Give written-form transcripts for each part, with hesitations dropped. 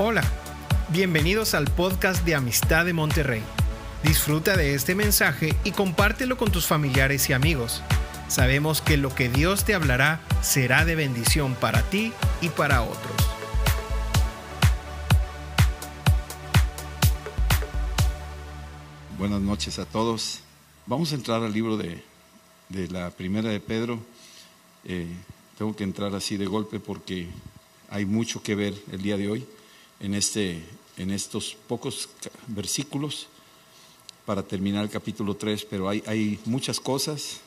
Hola, bienvenidos al podcast de Amistad de Monterrey. Disfruta de este mensaje y compártelo con tus familiares y amigos. Sabemos que lo que Dios te hablará será de bendición para ti y para otros. Buenas noches a todos. Vamos a entrar al libro de la Primera de Pedro. Tengo que entrar así de golpe porque hay mucho que ver el día de hoy en estos pocos versículos para terminar el capítulo 3, pero hay muchas cosas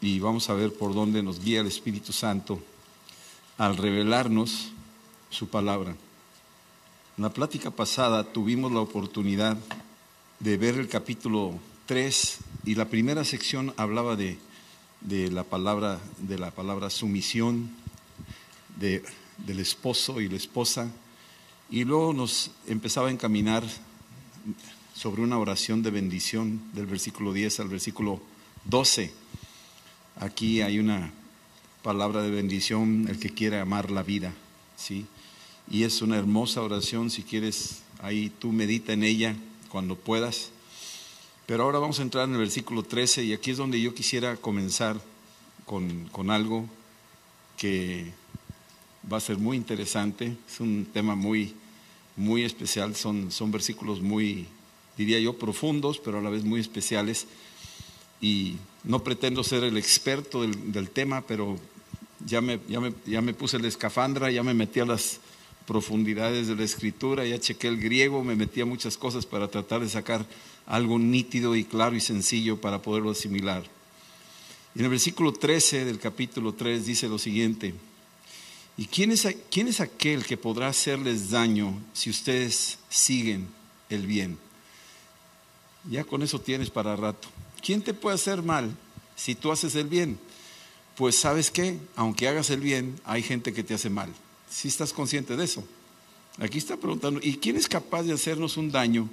y vamos a ver por dónde nos guía el Espíritu Santo al revelarnos su palabra. En la plática pasada tuvimos la oportunidad de ver el capítulo 3 y la primera sección hablaba de la palabra sumisión del esposo y la esposa, y luego nos empezaba a encaminar sobre una oración de bendición del versículo 10 al versículo 12. Aquí hay una palabra de bendición, el que quiere amar la vida, ¿sí? Y es una hermosa oración, si quieres ahí tú medita en ella cuando puedas. Pero ahora vamos a entrar en el versículo 13 y aquí es donde yo quisiera comenzar con algo que va a ser muy interesante. Es un tema muy, muy especial, son versículos muy, diría yo, profundos, pero a la vez muy especiales. Y no pretendo ser el experto del tema, pero ya me puse la escafandra, ya me metí a las profundidades de la escritura, ya chequé el griego, me metí a muchas cosas para tratar de sacar algo nítido y claro y sencillo para poderlo asimilar. En el versículo 13 del capítulo 3 dice lo siguiente: ¿y quién es aquel que podrá hacerles daño si ustedes siguen el bien? Ya con eso tienes para rato. ¿Quién te puede hacer mal si tú haces el bien? Pues ¿sabes qué? Aunque hagas el bien, hay gente que te hace mal. ¿Sí estás consciente de eso? Aquí está preguntando, ¿y quién es capaz de hacernos un daño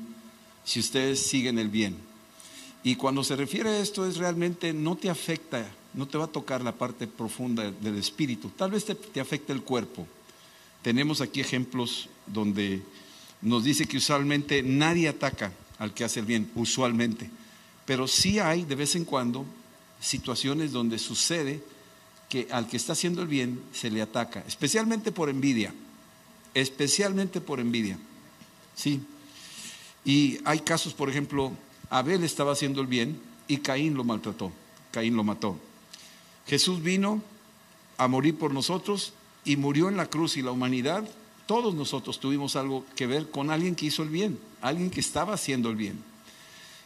si ustedes siguen el bien? Y cuando se refiere a esto es realmente no te afecta, no te va a tocar la parte profunda del espíritu. Tal vez te afecte el cuerpo. Tenemos aquí ejemplos donde nos dice que usualmente nadie ataca al que hace el bien, usualmente. Pero sí hay de vez en cuando situaciones donde sucede que al que está haciendo el bien se le ataca, especialmente por envidia. Sí. Y hay casos, por ejemplo, Abel estaba haciendo el bien y Caín lo maltrató, Caín lo mató. Jesús vino a morir por nosotros y murió en la cruz, y la humanidad, todos nosotros tuvimos algo que ver con alguien que hizo el bien, alguien que estaba haciendo el bien.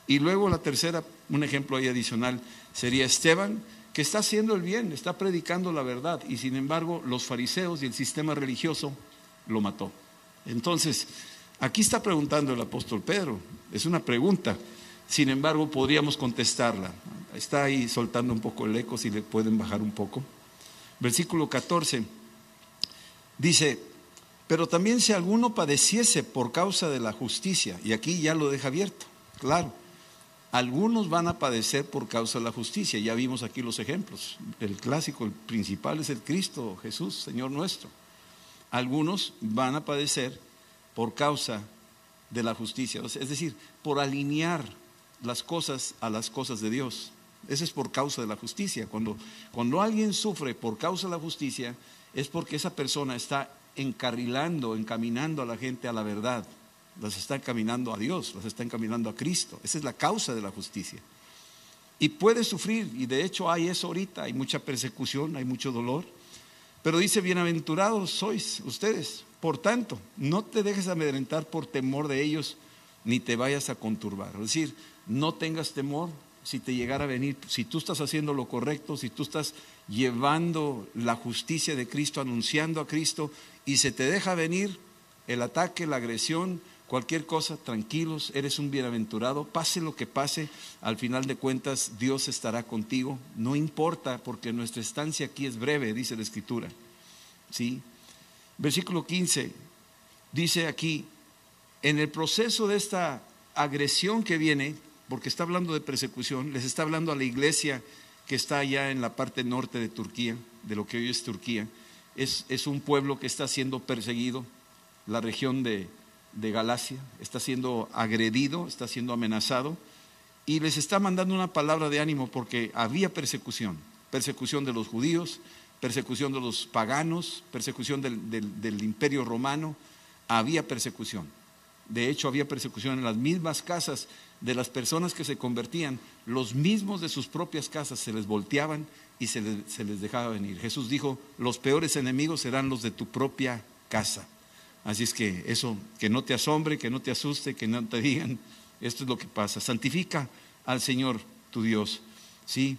Y luego la tercera, un ejemplo ahí adicional, sería Esteban, que está haciendo el bien, está predicando la verdad, y sin embargo los fariseos y el sistema religioso lo mató. Entonces, aquí está preguntando el apóstol Pedro, es una pregunta, sin embargo podríamos contestarla. Está ahí soltando un poco el eco, si le pueden bajar un poco. Versículo 14 dice: pero también si alguno padeciese por causa de la justicia, y aquí ya lo deja abierto, claro. Algunos van a padecer por causa de la justicia. Ya vimos aquí los ejemplos. El clásico, el principal es el Cristo, Jesús, Señor nuestro. Algunos van a padecer por causa de la justicia. Es decir, por alinear las cosas a las cosas de Dios. Eso es por causa de la justicia. Cuando alguien sufre por causa de la justicia, es porque esa persona está encaminando a la gente a la verdad. Las está encaminando a Dios, las está encaminando a Cristo. Esa es la causa de la justicia. Y puede sufrir, y de hecho hay eso ahorita, hay mucha persecución, hay mucho dolor. Pero dice: bienaventurados sois ustedes, por tanto, no te dejes amedrentar por temor de ellos, ni te vayas a conturbar. Es decir, no tengas temor si te llegara a venir, si tú estás haciendo lo correcto, si tú estás llevando la justicia de Cristo, anunciando a Cristo, y se te deja venir el ataque, la agresión, cualquier cosa, tranquilos, eres un bienaventurado, pase lo que pase, al final de cuentas Dios estará contigo, no importa, porque nuestra estancia aquí es breve, dice la Escritura. ¿Sí? Versículo 15, dice aquí, en el proceso de esta agresión que viene, porque está hablando de persecución, les está hablando a la iglesia que está allá en la parte norte de Turquía, de lo que hoy es Turquía, es un pueblo que está siendo perseguido. la región de Galacia, está siendo agredido, está siendo amenazado, y les está mandando una palabra de ánimo porque había persecución, persecución de los judíos, persecución de los paganos, persecución del Imperio Romano, había persecución. De hecho, había persecución en las mismas casas de las personas que se convertían, los mismos de sus propias casas se les volteaban y se les dejaba venir. Jesús dijo, los peores enemigos serán los de tu propia casa. Así es que eso, que no te asombre, que no te asuste, que no te digan, esto es lo que pasa. Santifica al Señor tu Dios, ¿sí?,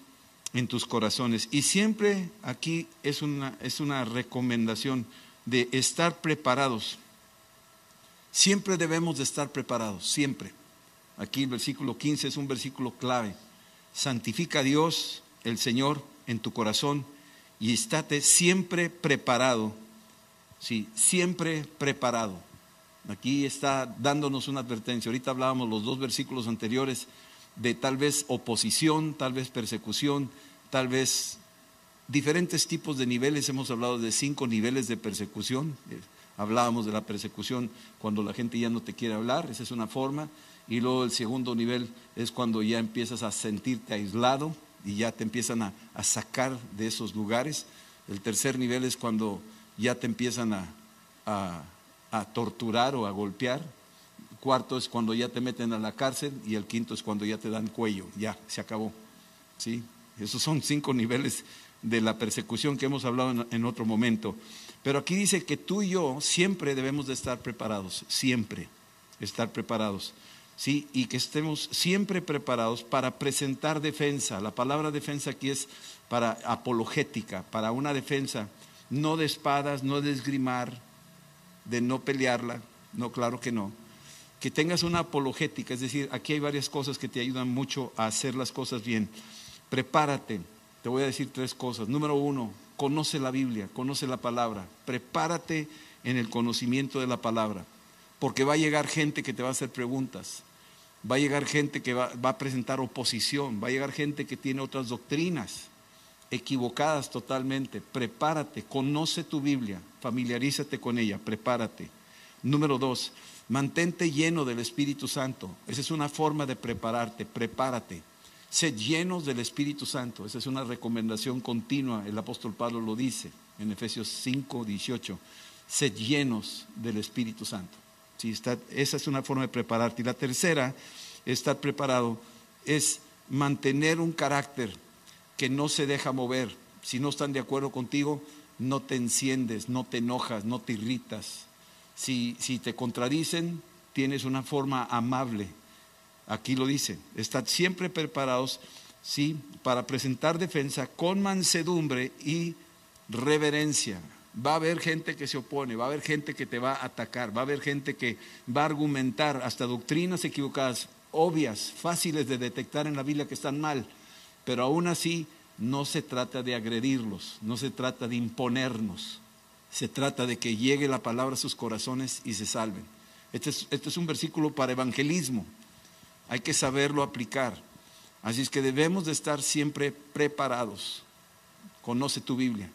en tus corazones. Y siempre aquí es una recomendación de estar preparados. Siempre debemos de estar preparados, siempre. Aquí el versículo 15 es un versículo clave. Santifica a Dios, el Señor, en tu corazón y estate siempre preparado. Sí, siempre preparado. Aquí está dándonos una advertencia. Ahorita hablábamos los dos versículos anteriores de tal vez oposición, tal vez persecución, tal vez diferentes tipos de niveles. Hemos hablado de 5 niveles de persecución. Hablábamos de la persecución cuando la gente ya no te quiere hablar, esa es una forma. Y luego el segundo nivel es cuando ya empiezas a sentirte aislado y ya te empiezan a sacar de esos lugares. El tercer nivel es cuando ya te empiezan a torturar o a golpear. Cuarto es cuando ya te meten a la cárcel y el quinto es cuando ya te dan cuello, ya se acabó, ¿sí? Esos son 5 niveles de la persecución que hemos hablado en otro momento. Pero aquí dice que tú y yo siempre debemos de estar preparados, siempre estar preparados, ¿sí? Y que estemos siempre preparados para presentar defensa. La palabra defensa aquí es para apologética, para una defensa. No de espadas, no de esgrimar, de no pelearla, no, claro que no. Que tengas una apologética, es decir, aquí hay varias cosas que te ayudan mucho a hacer las cosas bien. Prepárate, te voy a decir 3 cosas. Número 1, conoce la Biblia, conoce la palabra. Prepárate en el conocimiento de la palabra, porque va a llegar gente que te va a hacer preguntas. Va a llegar gente que va a presentar oposición, va a llegar gente que tiene otras doctrinas equivocadas totalmente. Prepárate, conoce tu Biblia, familiarízate con ella, prepárate. Número 2, mantente lleno del Espíritu Santo. Esa es una forma de prepararte, prepárate. Sed llenos del Espíritu Santo. Esa es una recomendación continua, el apóstol Pablo lo dice en Efesios 5:18. Sed llenos del Espíritu Santo. Sí, esa es una forma de prepararte. Y la tercera, estar preparado, es mantener un carácter que no se deja mover. Si no están de acuerdo contigo, no te enciendes, no te enojas, no te irritas. Si te contradicen, tienes una forma amable. Aquí lo dice, estad siempre preparados, ¿sí?, para presentar defensa con mansedumbre y reverencia. Va a haber gente que se opone, va a haber gente que te va a atacar, va a haber gente que va a argumentar hasta doctrinas equivocadas, obvias, fáciles de detectar en la Biblia que están mal. Pero aún así, no se trata de agredirlos, no se trata de imponernos. Se trata de que llegue la palabra a sus corazones y se salven. Este es un versículo para evangelismo. Hay que saberlo aplicar. Así es que debemos de estar siempre preparados. Conoce tu Biblia.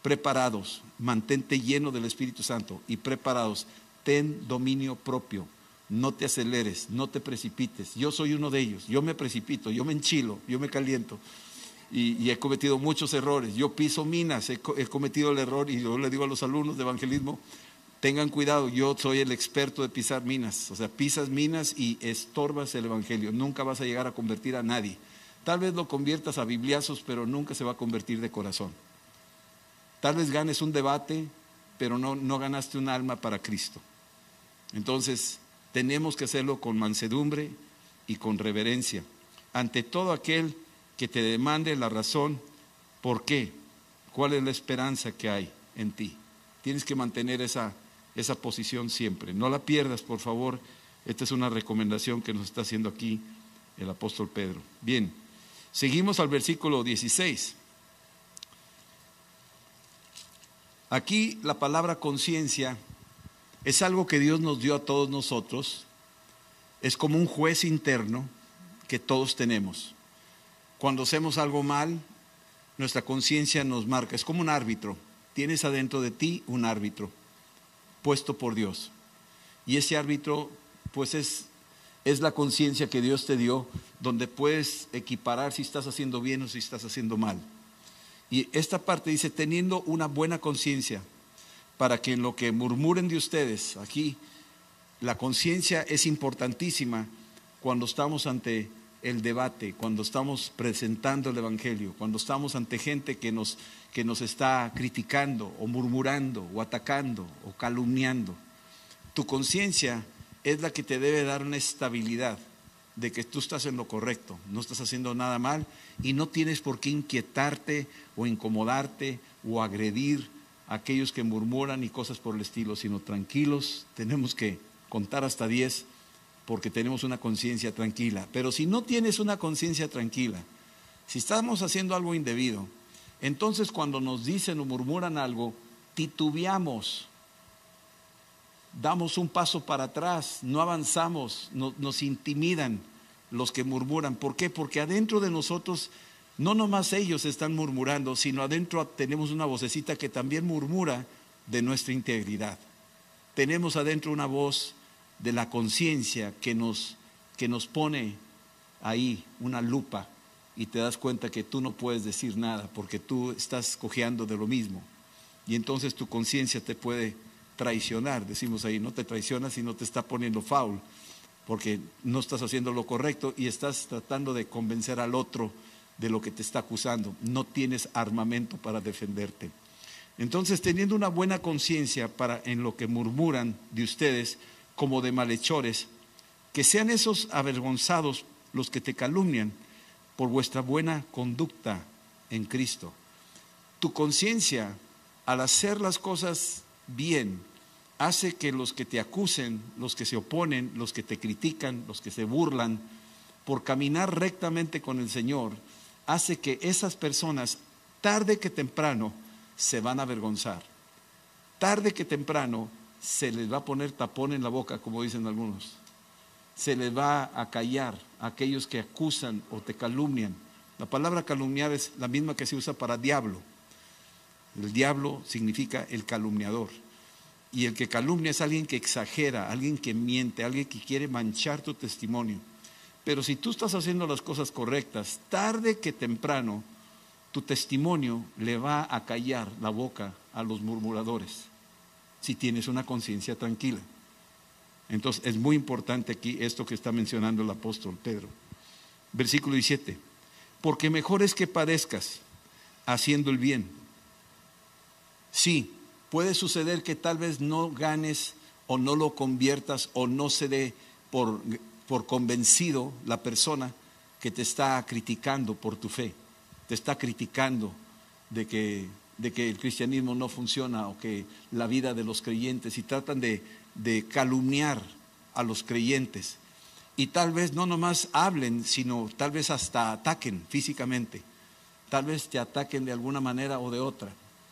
Preparados. Mantente lleno del Espíritu Santo. Y preparados. Ten dominio propio. No te aceleres, no te precipites. Yo soy uno de ellos, yo me precipito, yo me enchilo, yo me caliento y he cometido muchos errores. Yo piso minas, he cometido el error y yo le digo a los alumnos de evangelismo, tengan cuidado, yo soy el experto de pisar minas. O sea, pisas minas y estorbas el evangelio, nunca vas a llegar a convertir a nadie. Tal vez lo conviertas a bibliazos, pero nunca se va a convertir de corazón. Tal vez ganes un debate, pero no ganaste un alma para Cristo. Entonces, tenemos que hacerlo con mansedumbre y con reverencia ante todo aquel que te demande la razón, por qué, cuál es la esperanza que hay en ti. Tienes que mantener esa posición siempre, no la pierdas, por favor. Esta es una recomendación que nos está haciendo aquí el apóstol Pedro. Bien, seguimos al versículo 16. Aquí la palabra conciencia es algo que Dios nos dio a todos nosotros. Es como un juez interno que todos tenemos. Cuando hacemos algo mal, nuestra conciencia nos marca. Es como un árbitro. Tienes adentro de ti un árbitro puesto por Dios. Y ese árbitro pues es la conciencia que Dios te dio, donde puedes equiparar si estás haciendo bien o si estás haciendo mal. Y esta parte dice, teniendo una buena conciencia, para que en lo que murmuren de ustedes, aquí la conciencia es importantísima cuando estamos ante el debate, cuando estamos presentando el Evangelio, cuando estamos ante gente que nos está criticando o murmurando o atacando o calumniando. Tu conciencia es la que te debe dar una estabilidad de que tú estás en lo correcto, no estás haciendo nada mal y no tienes por qué inquietarte o incomodarte o agredir a aquellos que murmuran y cosas por el estilo, sino tranquilos, tenemos que contar hasta 10 porque tenemos una conciencia tranquila. Pero si no tienes una conciencia tranquila, si estamos haciendo algo indebido, entonces cuando nos dicen o murmuran algo, titubeamos, damos un paso para atrás, no avanzamos, nos intimidan los que murmuran. ¿Por qué? Porque adentro de nosotros, no nomás ellos están murmurando, sino adentro tenemos una vocecita que también murmura de nuestra integridad. Tenemos adentro una voz de la conciencia que nos pone ahí una lupa y te das cuenta que tú no puedes decir nada porque tú estás cojeando de lo mismo. Y entonces tu conciencia te puede traicionar, decimos ahí, no te traicionas, sino te está poniendo foul, porque no estás haciendo lo correcto y estás tratando de convencer al otro de lo que te está acusando. No tienes armamento para defenderte. Entonces, teniendo una buena conciencia para en lo que murmuran de ustedes, como de malhechores, que sean esos avergonzados los que te calumnian por vuestra buena conducta en Cristo. Tu conciencia, al hacer las cosas bien, hace que los que te acusen, los que se oponen, los que te critican, los que se burlan, por caminar rectamente con el Señor, hace que esas personas, tarde que temprano, se van a avergonzar. Tarde que temprano se les va a poner tapón en la boca, como dicen algunos. Se les va a callar a aquellos que acusan o te calumnian. La palabra calumniar es la misma que se usa para diablo. El diablo significa el calumniador. Y el que calumnia es alguien que exagera, alguien que miente, alguien que quiere manchar tu testimonio. Pero si tú estás haciendo las cosas correctas, tarde que temprano, tu testimonio le va a callar la boca a los murmuradores, si tienes una conciencia tranquila. Entonces es muy importante aquí esto que está mencionando el apóstol Pedro. Versículo 17. Porque mejor es que padezcas haciendo el bien. Sí, puede suceder que tal vez no ganes o no lo conviertas o no se dé por convencido la persona que te está criticando por tu fe, te está criticando de que el cristianismo no funciona o que la vida de los creyentes, y tratan de calumniar a los creyentes. Y tal vez no nomás hablen, sino tal vez hasta ataquen físicamente, tal vez te ataquen de alguna manera o de otra.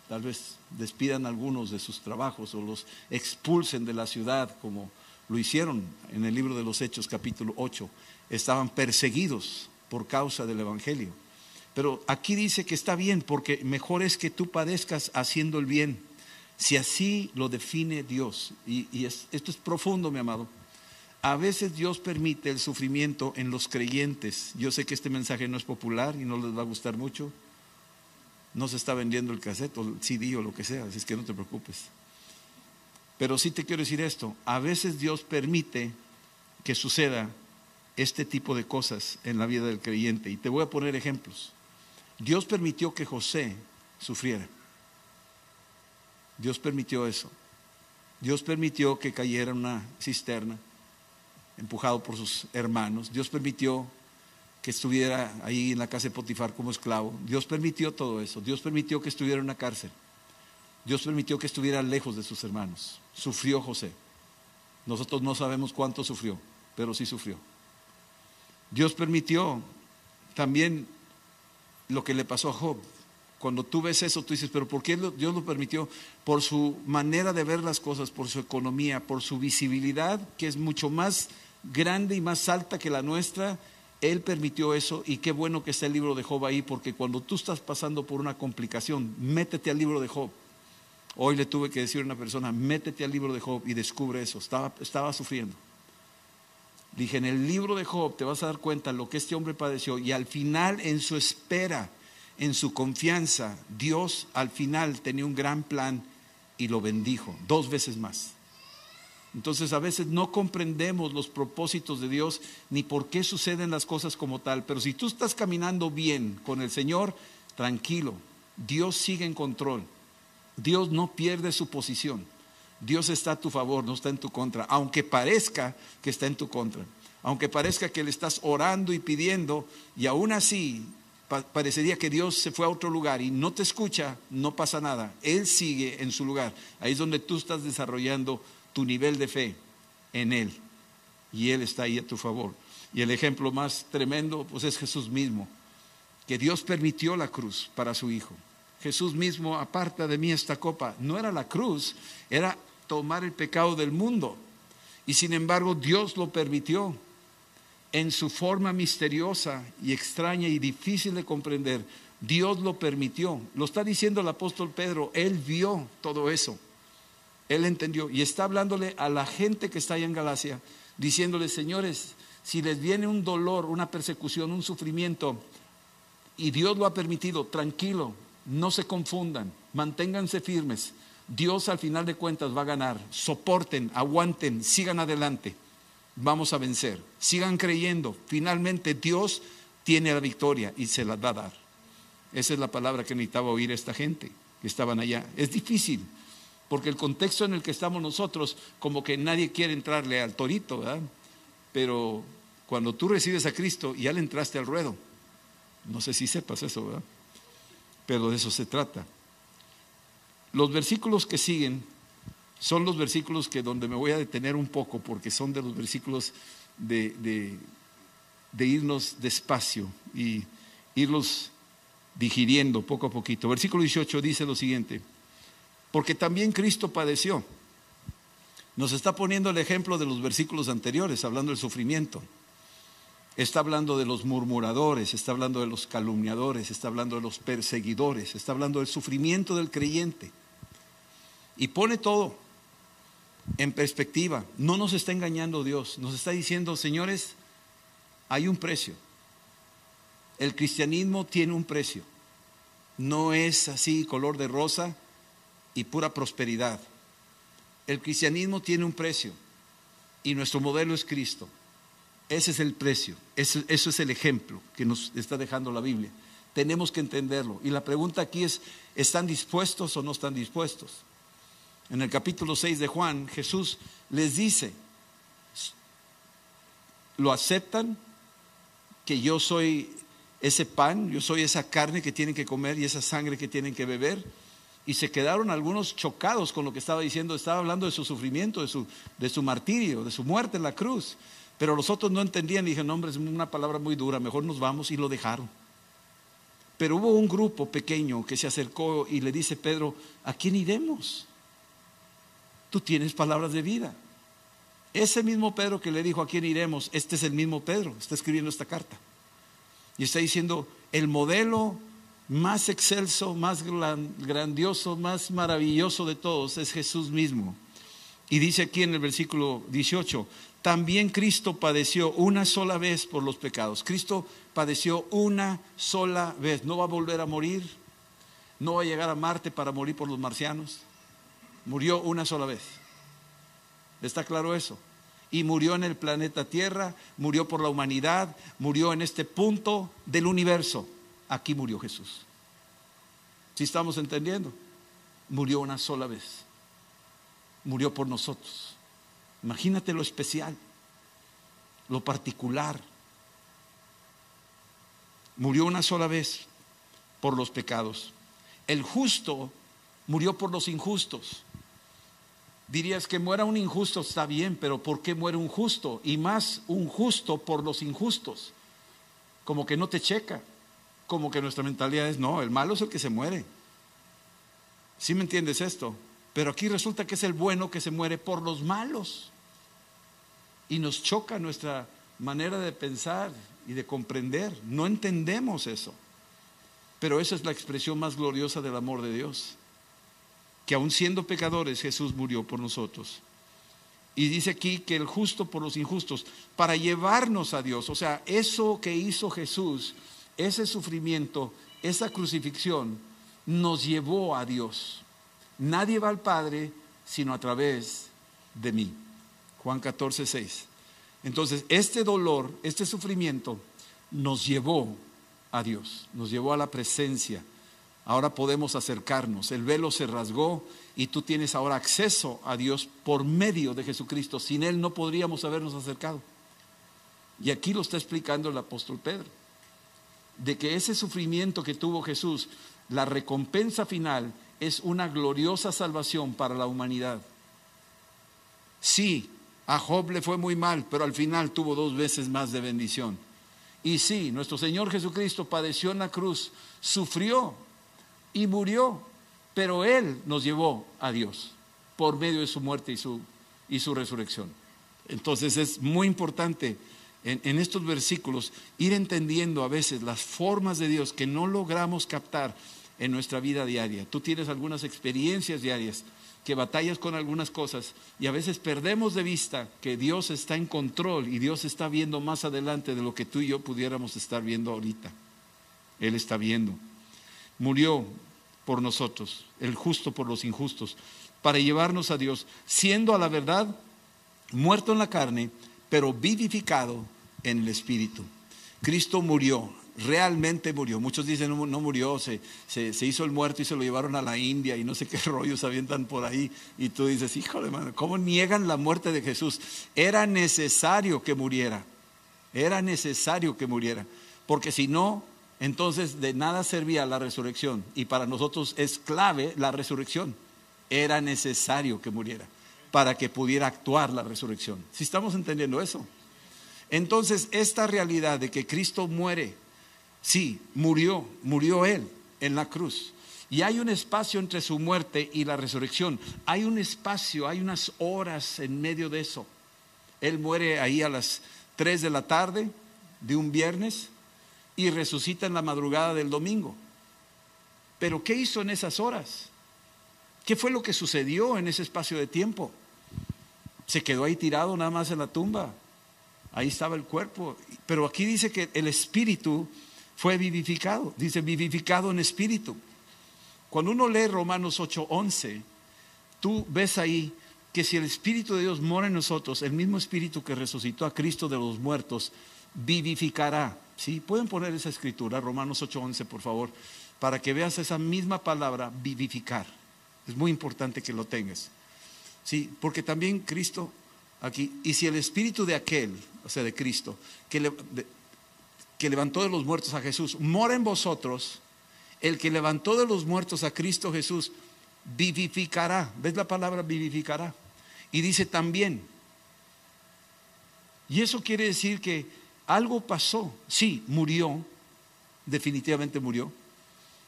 Tal vez despidan a algunos de sus trabajos o los expulsen de la ciudad, como lo hicieron en el libro de los Hechos capítulo 8. Estaban perseguidos por causa del Evangelio. Pero aquí dice que está bien, porque mejor es que tú padezcas haciendo el bien, si así lo define Dios. Y esto es profundo, mi amado. A veces Dios permite el sufrimiento en los creyentes. Yo sé que este mensaje no es popular y no les va a gustar mucho. No se está vendiendo el cassette o el CD o lo que sea, así es que no te preocupes. Pero sí te quiero decir esto, a veces Dios permite que suceda este tipo de cosas en la vida del creyente. Y te voy a poner ejemplos. Dios permitió que José sufriera. Dios permitió eso. Dios permitió que cayera en una cisterna, empujado por sus hermanos. Dios permitió que estuviera ahí en la casa de Potifar como esclavo. Dios permitió todo eso. Dios permitió que estuviera en una cárcel. Dios permitió que estuviera lejos de sus hermanos. Sufrió José. Nosotros no sabemos cuánto sufrió, pero sí sufrió. Dios permitió también lo que le pasó a Job. Cuando tú ves eso, tú dices, pero ¿por qué Dios lo permitió? Por su manera de ver las cosas, por su economía, por su visibilidad, que es mucho más grande y más alta que la nuestra. Él permitió eso, y qué bueno que está el libro de Job ahí, porque cuando tú estás pasando por una complicación, métete al libro de Job. Hoy le tuve que decir a una persona, métete al libro de Job y descubre eso. Estaba sufriendo. Dije, en el libro de Job te vas a dar cuenta lo que este hombre padeció, y al final, en su espera, en su confianza, Dios al final tenía un gran plan y lo bendijo 2 veces más. Entonces a veces no comprendemos los propósitos de Dios ni por qué suceden las cosas como tal, pero si tú estás caminando bien con el Señor, tranquilo, Dios sigue en control. Dios no pierde su posición. Dios está a tu favor, no está en tu contra, aunque parezca que está en tu contra, aunque parezca que le estás orando y pidiendo y aún así parecería que Dios se fue a otro lugar y no te escucha, no pasa nada. Él sigue en su lugar. Ahí es donde tú estás desarrollando tu nivel de fe en Él, y Él está ahí a tu favor. Y el ejemplo más tremendo pues es Jesús mismo, que Dios permitió la cruz para su Hijo. Jesús mismo, aparta de mí esta copa. No era la cruz, era tomar el pecado del mundo, y sin embargo Dios lo permitió. En su forma misteriosa y extraña y difícil de comprender, Dios lo permitió. Lo está diciendo el apóstol Pedro, él vio todo eso, él entendió, y está hablándole a la gente que está allá en Galacia, diciéndole, señores, si les viene un dolor, una persecución, un sufrimiento, y Dios lo ha permitido, tranquilo, no se confundan, manténganse firmes, Dios al final de cuentas va a ganar, soporten, aguanten, sigan adelante. Vamos a vencer, sigan creyendo, finalmente Dios tiene la victoria y se las va a dar. Esa es la palabra que necesitaba oír esta gente que estaban allá. Es difícil, porque el contexto en el que estamos nosotros, como que nadie quiere entrarle al torito, ¿verdad? Pero cuando tú recibes a Cristo, ya le entraste al ruedo. No sé si sepas eso, ¿verdad? Pero de eso se trata. Los versículos que siguen son los versículos que donde me voy a detener un poco, porque son de los versículos de irnos despacio y irlos digiriendo poco a poquito. Versículo 18 dice lo siguiente: porque también Cristo padeció. Nos está poniendo el ejemplo de los versículos anteriores, hablando del sufrimiento. Está hablando de los murmuradores, está hablando de los calumniadores, está hablando de los perseguidores, está hablando del sufrimiento del creyente. Y pone todo en perspectiva. No nos está engañando Dios, nos está diciendo, señores, hay un precio. El cristianismo tiene un precio. No es así color de rosa y pura prosperidad. El cristianismo tiene un precio, y nuestro modelo es Cristo. Ese es el precio, eso es el ejemplo que nos está dejando la Biblia. Tenemos que entenderlo, y la pregunta aquí es, ¿están dispuestos o no están dispuestos? En el capítulo 6 de Juan, Jesús les dice, ¿lo aceptan? Que yo soy ese pan, yo soy esa carne que tienen que comer y esa sangre que tienen que beber. Y se quedaron algunos chocados con lo que estaba diciendo. Estaba hablando de su sufrimiento, de su martirio, de su muerte en la cruz. Pero los otros no entendían y dijeron, no, hombre, es una palabra muy dura, mejor nos vamos, y lo dejaron. Pero hubo un grupo pequeño que se acercó y le dice, Pedro, ¿a quién iremos? Tú tienes palabras de vida. Ese mismo Pedro que le dijo, ¿a quién iremos? Este es el mismo Pedro, está escribiendo esta carta, y está diciendo, el modelo más excelso, más grandioso, más maravilloso de todos es Jesús mismo. Y dice aquí en el versículo 18, también Cristo padeció una sola vez por los pecados. Cristo padeció una sola vez. No va a volver a morir, no va a llegar a Marte para morir por los marcianos. Murió una sola vez. ¿Está claro eso? Y murió en el planeta Tierra, murió por la humanidad, murió en este punto del universo. Aquí murió Jesús. ¿Sí estamos entendiendo? Murió una sola vez. Murió por nosotros. Imagínate lo especial, lo particular. Murió una sola vez por los pecados. El justo murió por los injustos. Dirías que muera un injusto, está bien, pero ¿por qué muere un justo? Y más un justo por los injustos. Como que no te checa, como que nuestra mentalidad es, no, el malo es el que se muere. ¿Sí me entiendes esto? Pero aquí resulta que es el bueno que se muere por los malos. Y nos choca nuestra manera de pensar y de comprender. No entendemos eso. Pero esa es la expresión más gloriosa del amor de Dios. que aun siendo pecadores Jesús murió por nosotros. Y dice aquí que el justo por los injustos, para llevarnos a Dios. O sea, eso que hizo Jesús, ese sufrimiento, esa crucifixión, nos llevó a Dios. Nadie va al Padre sino a través de mí. Juan 14, 6. Entonces, este dolor, este sufrimiento, nos llevó a Dios, nos llevó a la presencia. Ahora podemos acercarnos, el velo se rasgó y tú tienes ahora acceso a Dios por medio de Jesucristo. Sin Él no podríamos habernos acercado. Y aquí lo está explicando el apóstol Pedro, de que ese sufrimiento que tuvo Jesús, la recompensa final es una gloriosa salvación para la humanidad. Sí, a Job le fue muy mal, pero al final tuvo 2 veces más de bendición. Y sí, nuestro Señor Jesucristo padeció en la cruz, sufrió y murió, pero Él nos llevó a Dios por medio de su muerte y su resurrección. Entonces es muy importante en estos versículos ir entendiendo a veces las formas de Dios que no logramos captar en nuestra vida diaria. Tú tienes algunas experiencias diarias que batallas con algunas cosas y a veces perdemos de vista que Dios está en control y Dios está viendo más adelante de lo que tú y yo pudiéramos estar viendo ahorita. Él está viendo. Murió por nosotros, el justo por los injustos, para llevarnos a Dios, siendo a la verdad muerto en la carne, pero vivificado en el Espíritu. Cristo murió, realmente murió. Muchos dicen, no murió, se hizo el muerto y se lo llevaron a la India y no sé qué rollos avientan por ahí. Y tú dices, híjole, mano, ¿cómo niegan la muerte de Jesús? Era necesario que muriera, porque si no, entonces de nada servía la resurrección. Y para nosotros es clave la resurrección. Era necesario que muriera para que pudiera actuar la resurrección. ¿Sí estamos entendiendo eso? Entonces esta realidad de que Cristo muere, sí, murió Él en la cruz. Y hay un espacio entre su muerte y la resurrección. Hay un espacio, hay unas horas en medio de eso. Él muere ahí a las 3 de la tarde de un viernes y resucita en la madrugada del domingo. ¿Pero qué hizo en esas horas? ¿Qué fue lo que sucedió en ese espacio de tiempo? Se quedó ahí tirado nada más en la tumba. Ahí estaba el cuerpo. Pero aquí dice que el espíritu fue vivificado. Dice vivificado en espíritu. Cuando uno lee Romanos 8:11, tú ves ahí que si el Espíritu de Dios mora en nosotros, el mismo Espíritu que resucitó a Cristo de los muertos, vivificará. ¿Sí? Pueden poner esa escritura, Romanos 8:11, por favor, para que veas esa misma palabra, vivificar. Es muy importante que lo tengas. ¿Sí? Porque también Cristo, aquí, y si el espíritu de aquel, o sea, de Cristo, que levantó de los muertos a Jesús, mora en vosotros, el que levantó de los muertos a Cristo Jesús, vivificará. ¿Ves la palabra vivificará? Y dice también. Y eso quiere decir que algo pasó. Sí, murió, definitivamente murió.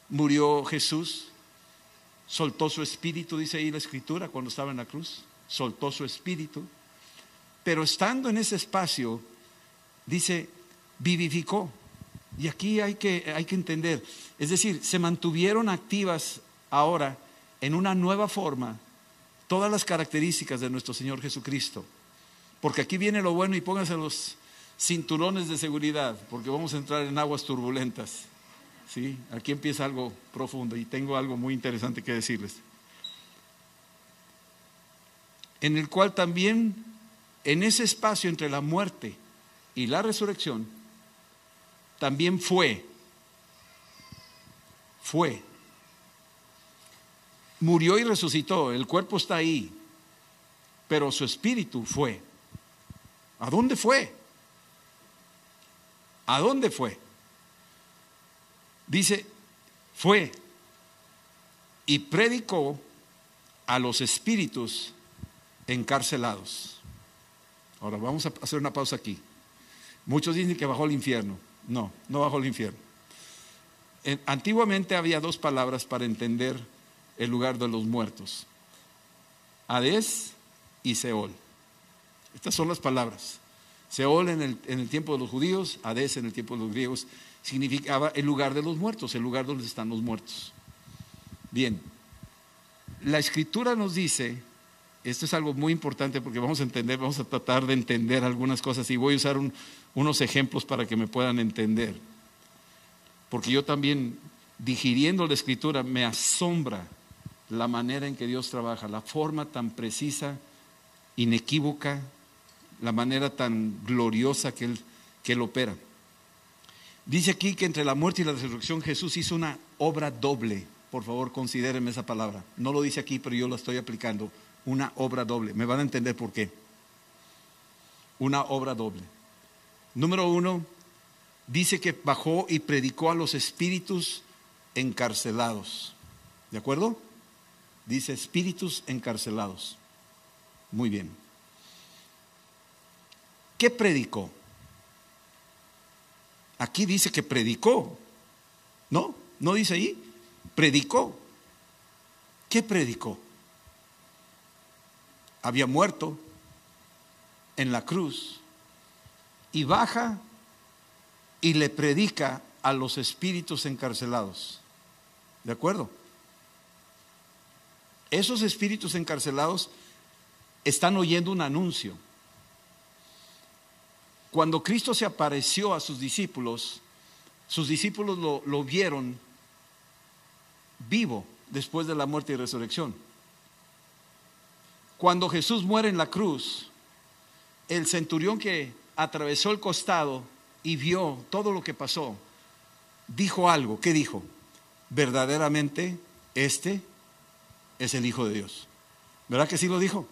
Murió Jesús, soltó su espíritu, dice ahí la escritura, cuando estaba en la cruz, soltó su espíritu. Pero estando en ese espacio, dice, vivificó. Y aquí hay que entender, es decir, se mantuvieron activas ahora en una nueva forma todas las características de nuestro Señor Jesucristo. Porque aquí viene lo bueno y pónganse los cinturones de seguridad, porque vamos a entrar en aguas turbulentas. ¿Sí? Aquí empieza algo profundo y tengo algo muy interesante que decirles. En el cual también, en ese espacio entre la muerte y la resurrección, también murió y resucitó. El cuerpo está ahí, pero su espíritu fue. ¿A dónde fue? ¿A dónde fue? Dice, fue y predicó a los espíritus encarcelados. Ahora vamos a hacer una pausa aquí. Muchos dicen que bajó al infierno. No, no bajó al infierno. Antiguamente había 2 palabras para entender el lugar de los muertos: Hades y Seol. Estas son las palabras. Seol en el tiempo de los judíos, Hades en el tiempo de los griegos, significaba el lugar de los muertos, el lugar donde están los muertos. Bien, La Escritura nos dice, esto es algo muy importante porque vamos a entender, vamos a tratar de entender algunas cosas y voy a usar unos ejemplos para que me puedan entender. Porque yo también, digiriendo la Escritura, me asombra la manera en que Dios trabaja, la forma tan precisa, inequívoca, la manera tan gloriosa que Él opera. Dice aquí que entre la muerte y la resurrección Jesús hizo una obra doble. Por favor, considérenme esa palabra. No lo dice aquí, pero yo la estoy aplicando. Una obra doble. Me van a entender por qué. Una obra doble. Número uno, dice que bajó y predicó a los espíritus encarcelados. ¿De acuerdo? Dice espíritus encarcelados. Muy bien. ¿Qué predicó? Aquí dice que predicó. ¿No? ¿No dice ahí? Predicó. ¿Qué predicó? Había muerto en la cruz y baja y le predica a los espíritus encarcelados. ¿De acuerdo? Esos espíritus encarcelados están oyendo un anuncio. Cuando Cristo se apareció a sus discípulos lo vieron vivo después de la muerte y resurrección. Cuando Jesús muere en la cruz, el centurión que atravesó el costado y vio todo lo que pasó, dijo algo. ¿Qué dijo? Verdaderamente, este es el Hijo de Dios. ¿Verdad que sí lo dijo?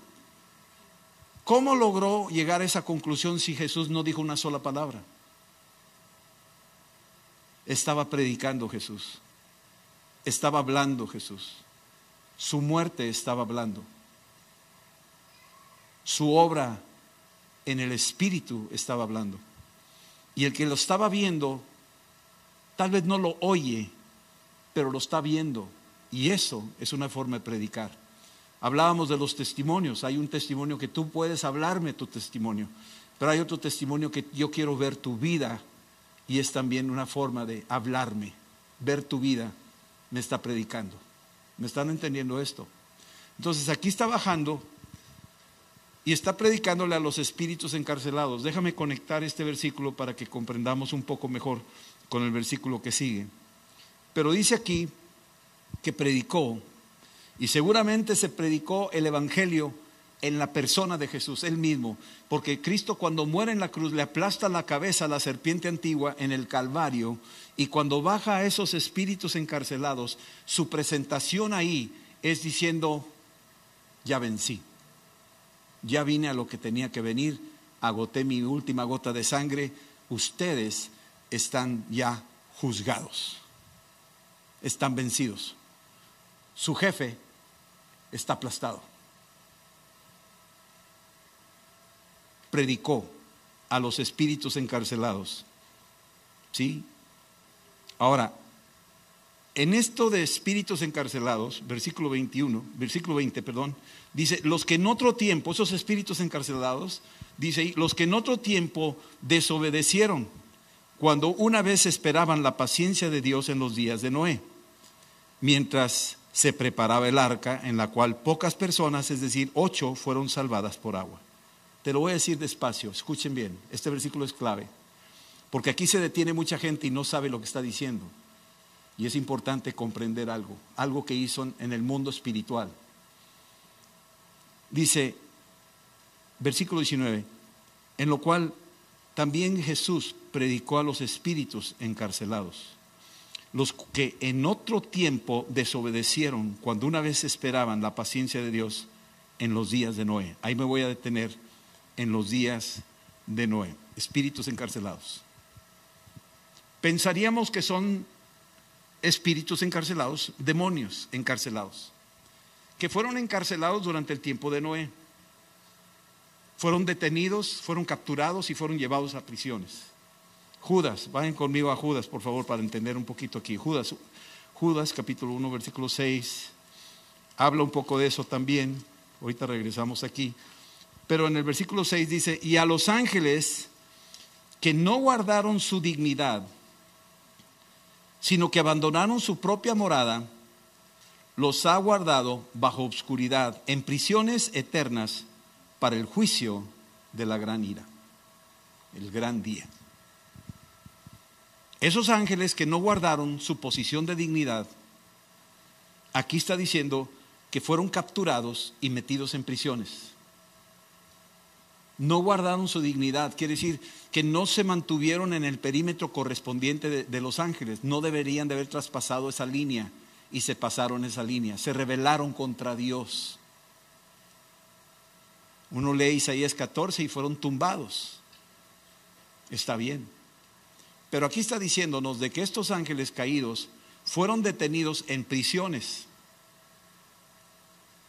¿Cómo logró llegar a esa conclusión si Jesús no dijo una sola palabra? Estaba predicando Jesús. Estaba hablando Jesús. Su muerte estaba hablando. Su obra en el Espíritu estaba hablando. Y el que lo estaba viendo, tal vez no lo oye, pero lo está viendo. Y eso es una forma de predicar. Hablábamos de los testimonios. Hay un testimonio que tú puedes hablarme tu testimonio, pero hay otro testimonio que yo quiero ver tu vida. Y es también una forma de hablarme, ver tu vida. Me está predicando. ¿Me están entendiendo esto? Entonces aquí está bajando y está predicándole a los espíritus encarcelados. Déjame conectar este versículo para que comprendamos un poco mejor con el versículo que sigue. Pero dice aquí que predicó, y seguramente se predicó el evangelio en la persona de Jesús, él mismo, porque Cristo cuando muere en la cruz le aplasta la cabeza a la serpiente antigua en el Calvario, y cuando baja a esos espíritus encarcelados, su presentación ahí es diciendo, ya vencí, ya vine a lo que tenía que venir, agoté mi última gota de sangre, ustedes están ya juzgados, están vencidos, su jefe está aplastado. Predicó a los espíritus encarcelados. ¿Sí? Ahora, en esto de espíritus encarcelados, versículo 20, dice, los que en otro tiempo, esos espíritus encarcelados, dice, los que en otro tiempo desobedecieron, cuando una vez esperaban la paciencia de Dios en los días de Noé, mientras se preparaba el arca, en la cual pocas personas, es decir, 8, fueron salvadas por agua. Te lo voy a decir despacio, escuchen bien, este versículo es clave, porque aquí se detiene mucha gente y no sabe lo que está diciendo. Y es importante comprender algo que hizo en el mundo espiritual. Dice, versículo 19, en lo cual también Jesús predicó a los espíritus encarcelados, los que en otro tiempo desobedecieron cuando una vez esperaban la paciencia de Dios en los días de Noé. Ahí me voy a detener. En los días de Noé, espíritus encarcelados. Pensaríamos que son espíritus encarcelados, demonios encarcelados, que fueron encarcelados durante el tiempo de Noé. Fueron detenidos, fueron capturados y fueron llevados a prisiones. Judas, vayan conmigo a Judas, por favor, para entender un poquito aquí. Judas, capítulo 1, versículo 6, habla un poco de eso también. Ahorita regresamos aquí. Pero en el versículo 6 dice, y a los ángeles que no guardaron su dignidad, sino que abandonaron su propia morada, los ha guardado bajo obscuridad, en prisiones eternas, para el juicio de la gran ira, el gran día. Esos ángeles que no guardaron su posición de dignidad, aquí está diciendo que fueron capturados y metidos en prisiones. No guardaron su dignidad, quiere decir que no se mantuvieron en el perímetro correspondiente de los ángeles. No deberían de haber traspasado esa línea y se pasaron esa línea, se rebelaron contra Dios. Uno lee Isaías 14 y fueron tumbados. Está bien, pero aquí está diciéndonos de que estos ángeles caídos fueron detenidos en prisiones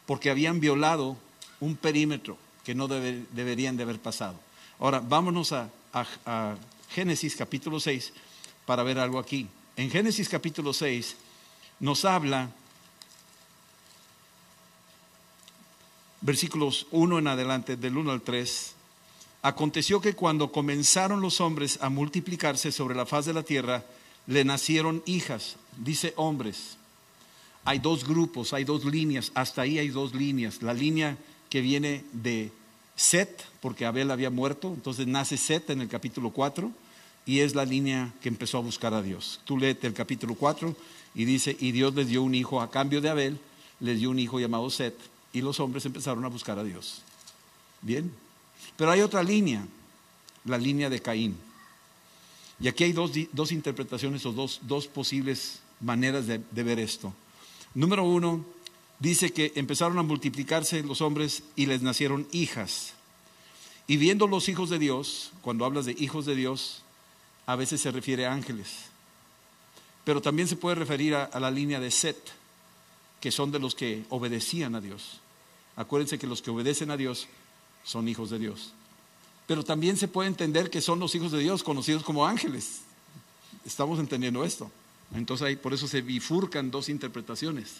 porque habían violado un perímetro que no deberían de haber pasado. Ahora vámonos a Génesis capítulo 6 para ver algo aquí. En Génesis capítulo 6 nos habla, versículos 1 en adelante, del 1 al 3. Aconteció que cuando comenzaron los hombres a multiplicarse sobre la faz de la tierra, le nacieron hijas. Dice hombres. Hay dos grupos, hay dos líneas, hasta ahí hay dos líneas. La línea que viene de Set, porque Abel había muerto, entonces nace Set en el capítulo 4, y es la línea que empezó a buscar a Dios. Tú léete el capítulo 4 y dice, y Dios les dio un hijo a cambio de Abel, les dio un hijo llamado Set, y los hombres empezaron a buscar a Dios. Bien, pero hay otra línea, la línea de Caín. Y aquí hay dos interpretaciones o dos posibles maneras de ver esto. Número uno, dice que empezaron a multiplicarse los hombres y les nacieron hijas. Y viendo los hijos de Dios, cuando hablas de hijos de Dios, a veces se refiere a ángeles. Pero también se puede referir a la línea de Set, que son de los que obedecían a Dios. Acuérdense que los que obedecen a Dios son hijos de Dios. Pero también se puede entender que son los hijos de Dios conocidos como ángeles. Estamos entendiendo esto. Entonces por eso se bifurcan dos interpretaciones.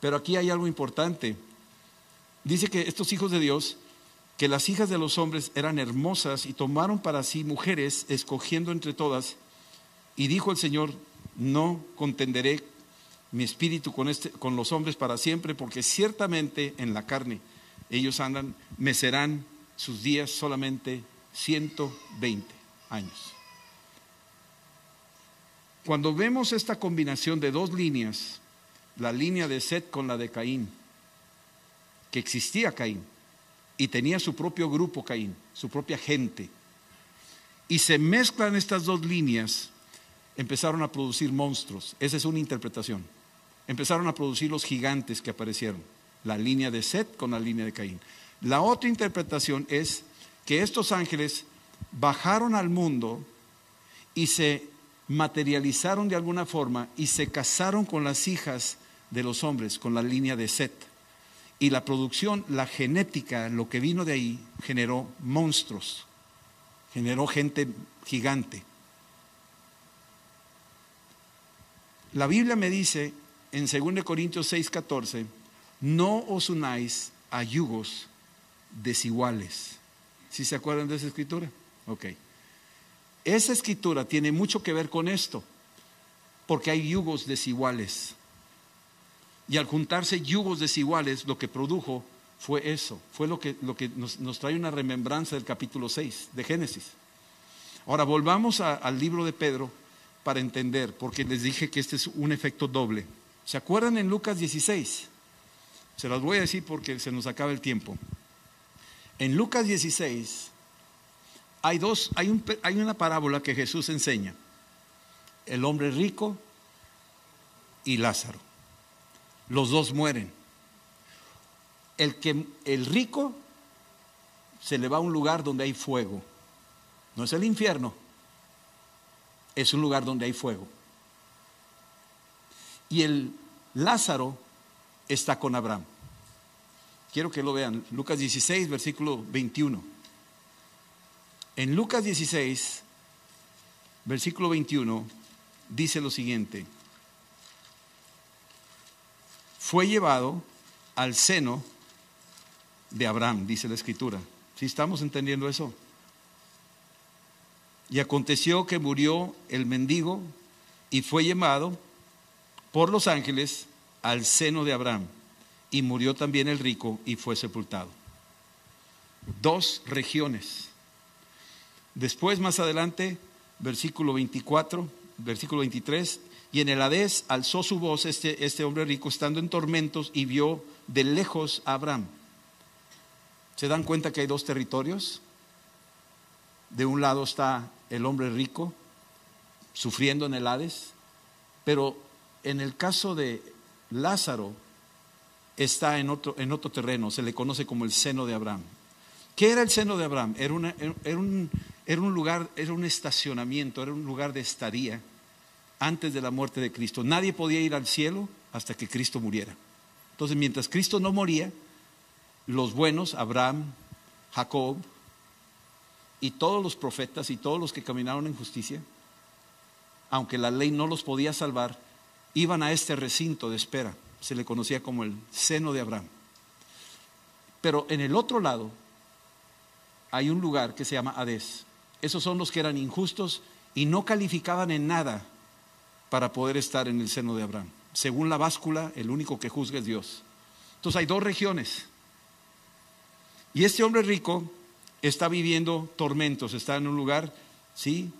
Pero aquí hay algo importante. Dice que estos hijos de Dios, que las hijas de los hombres eran hermosas y tomaron para sí mujeres, escogiendo entre todas. Y dijo el Señor, no contenderé mi espíritu con los hombres para siempre, porque ciertamente en la carne ellos andan, me serán sus días solamente 120 años. Cuando vemos esta combinación de dos líneas, la línea de Set con la de Caín, que existía Caín y tenía su propio grupo Caín, su propia gente, y se mezclan estas dos líneas, empezaron a producir monstruos. Esa es una interpretación. Empezaron a producir los gigantes que aparecieron, la línea de Set con la línea de Caín. La otra interpretación es que estos ángeles bajaron al mundo y se materializaron de alguna forma y se casaron con las hijas de los hombres, con la línea de Set. Y la producción, la genética, lo que vino de ahí, generó monstruos, generó gente gigante. La Biblia me dice en 2 Corintios 6:14, no os unáis a yugos desiguales. ¿Sí se acuerdan de esa escritura? Ok. Esa escritura tiene mucho que ver con esto, porque hay yugos desiguales. Y al juntarse yugos desiguales, lo que produjo fue eso, fue lo que nos trae una remembranza del capítulo 6 de Génesis. Ahora volvamos al libro de Pedro para entender, porque les dije que este es un efecto doble. ¿Se acuerdan en Lucas 16? Se las voy a decir porque se nos acaba el tiempo. En Lucas 16... Hay una parábola que Jesús enseña, el hombre rico y Lázaro. Los dos mueren. El rico se le va a un lugar donde hay fuego. No es el infierno, es un lugar donde hay fuego. Y el Lázaro está con Abraham. Quiero que lo vean, Lucas 16, versículo 21. En Lucas 16, versículo 21, dice lo siguiente. Fue llevado al seno de Abraham, dice la escritura. ¿Sí estamos entendiendo eso? Y aconteció que murió el mendigo y fue llevado por los ángeles al seno de Abraham, y murió también el rico y fue sepultado. Dos regiones. Después, más adelante, versículo 24, versículo 23, y en el Hades alzó su voz este hombre rico estando en tormentos y vio de lejos a Abraham. ¿Se dan cuenta que hay dos territorios? De un lado está el hombre rico sufriendo en el Hades, pero en el caso de Lázaro está en otro terreno, se le conoce como el seno de Abraham. ¿Qué era el seno de Abraham? Era un lugar, era un estacionamiento, era un lugar de estadía antes de la muerte de Cristo. Nadie podía ir al cielo hasta que Cristo muriera. Entonces, mientras Cristo no moría, los buenos, Abraham, Jacob y todos los profetas y todos los que caminaron en justicia, aunque la ley no los podía salvar, iban a este recinto de espera. Se le conocía como el seno de Abraham. Pero en el otro lado hay un lugar que se llama Hades. Esos son los que eran injustos y no calificaban en nada para poder estar en el seno de Abraham. Según la báscula, el único que juzga es Dios. Entonces hay dos regiones. Y este hombre rico está viviendo tormentos, está en un lugar, ¿sí?,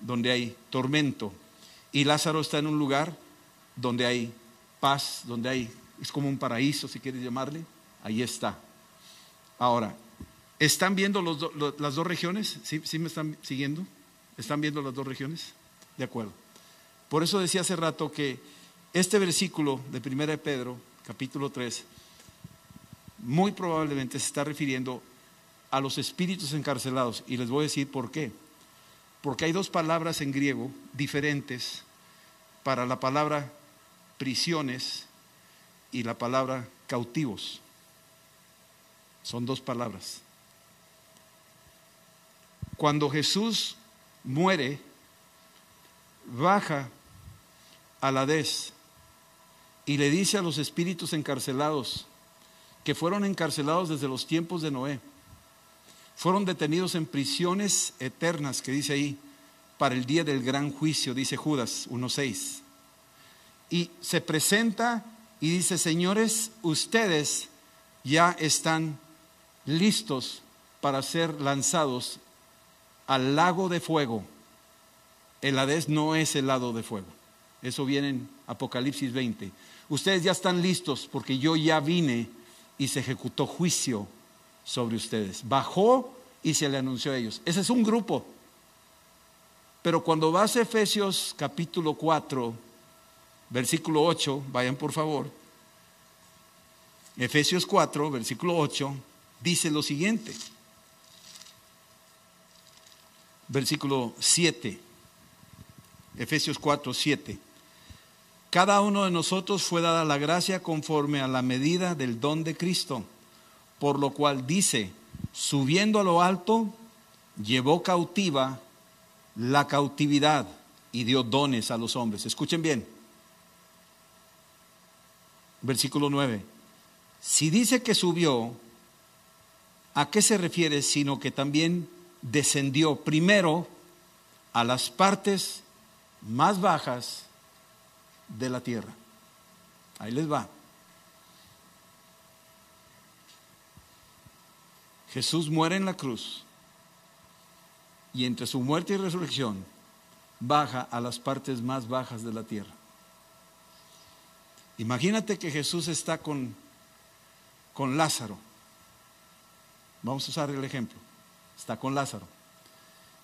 donde hay tormento. Y Lázaro está en un lugar donde hay paz, donde hay, es como un paraíso, si quieres llamarle, ahí está. Ahora, ¿están viendo las dos regiones? ¿Sí me están siguiendo? ¿Están viendo las dos regiones? De acuerdo. Por eso decía hace rato que este versículo de Primera de Pedro, capítulo 3, muy probablemente se está refiriendo a los espíritus encarcelados, y les voy a decir por qué. Porque hay dos palabras en griego diferentes para la palabra prisiones y la palabra cautivos. Son dos palabras. Cuando Jesús muere, baja al Hades y le dice a los espíritus encarcelados, que fueron encarcelados desde los tiempos de Noé, fueron detenidos en prisiones eternas, que dice ahí, para el día del gran juicio, dice Judas 1:6. Y se presenta y dice: señores, ustedes ya están listos para ser lanzados al lago de fuego. El Hades no es el lago de fuego. Eso viene en Apocalipsis 20. Ustedes ya están listos porque yo ya vine y se ejecutó juicio sobre ustedes. Bajó y se le anunció a ellos. Ese es un grupo. Pero cuando vas a Efesios capítulo 4, versículo 8, vayan por favor. Efesios 4, versículo 8, dice lo siguiente. Versículo 7. Efesios 4, 7. Cada uno de nosotros fue dada la gracia conforme a la medida del don de Cristo, por lo cual dice: subiendo a lo alto, llevó cautiva la cautividad y dio dones a los hombres. Escuchen bien. Versículo 9. Si dice que subió, ¿a qué se refiere? Sino que también descendió primero a las partes más bajas de la tierra. Ahí les va. Jesús muere en la cruz y entre su muerte y resurrección baja a las partes más bajas de la tierra. Imagínate que Jesús está con Lázaro. Vamos a usar el ejemplo. Está con Lázaro.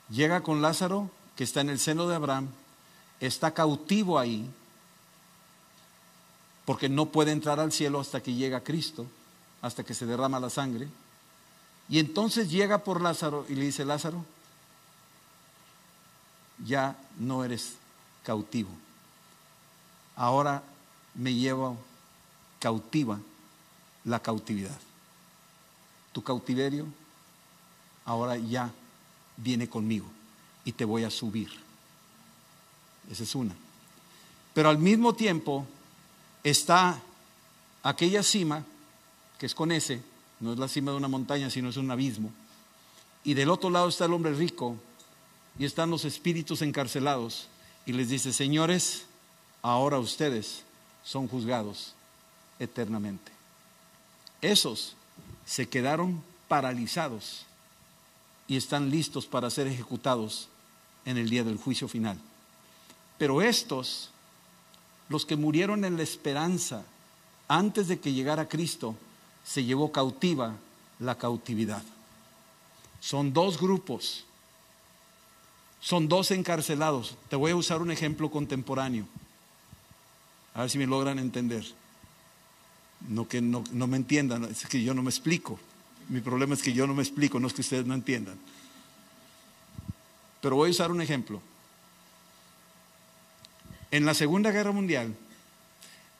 Llega con Lázaro, que está en el seno de Abraham, está cautivo ahí, porque no puede entrar al cielo hasta que llega Cristo, hasta que se derrama la sangre. Y entonces llega por Lázaro y le dice: Lázaro, ya no eres cautivo, ahora me llevo cautiva la cautividad. Tu cautiverio ahora ya viene conmigo y te voy a subir. Esa es una. Pero al mismo tiempo está aquella cima, que es con ese, no es la cima de una montaña, sino es un abismo. Y del otro lado está el hombre rico y están los espíritus encarcelados. Y les dice: señores, ahora ustedes son juzgados eternamente. Esos se quedaron paralizados y están listos para ser ejecutados en el día del juicio final. Pero estos, los que murieron en la esperanza antes de que llegara Cristo, se llevó cautiva la cautividad. Son dos grupos, son dos encarcelados. Te voy a usar un ejemplo contemporáneo, a ver si me logran entender. No que no me entiendan, es que yo no me explico. Mi problema es que yo no me explico, no es que ustedes no entiendan. Pero voy a usar un ejemplo. En la Segunda Guerra Mundial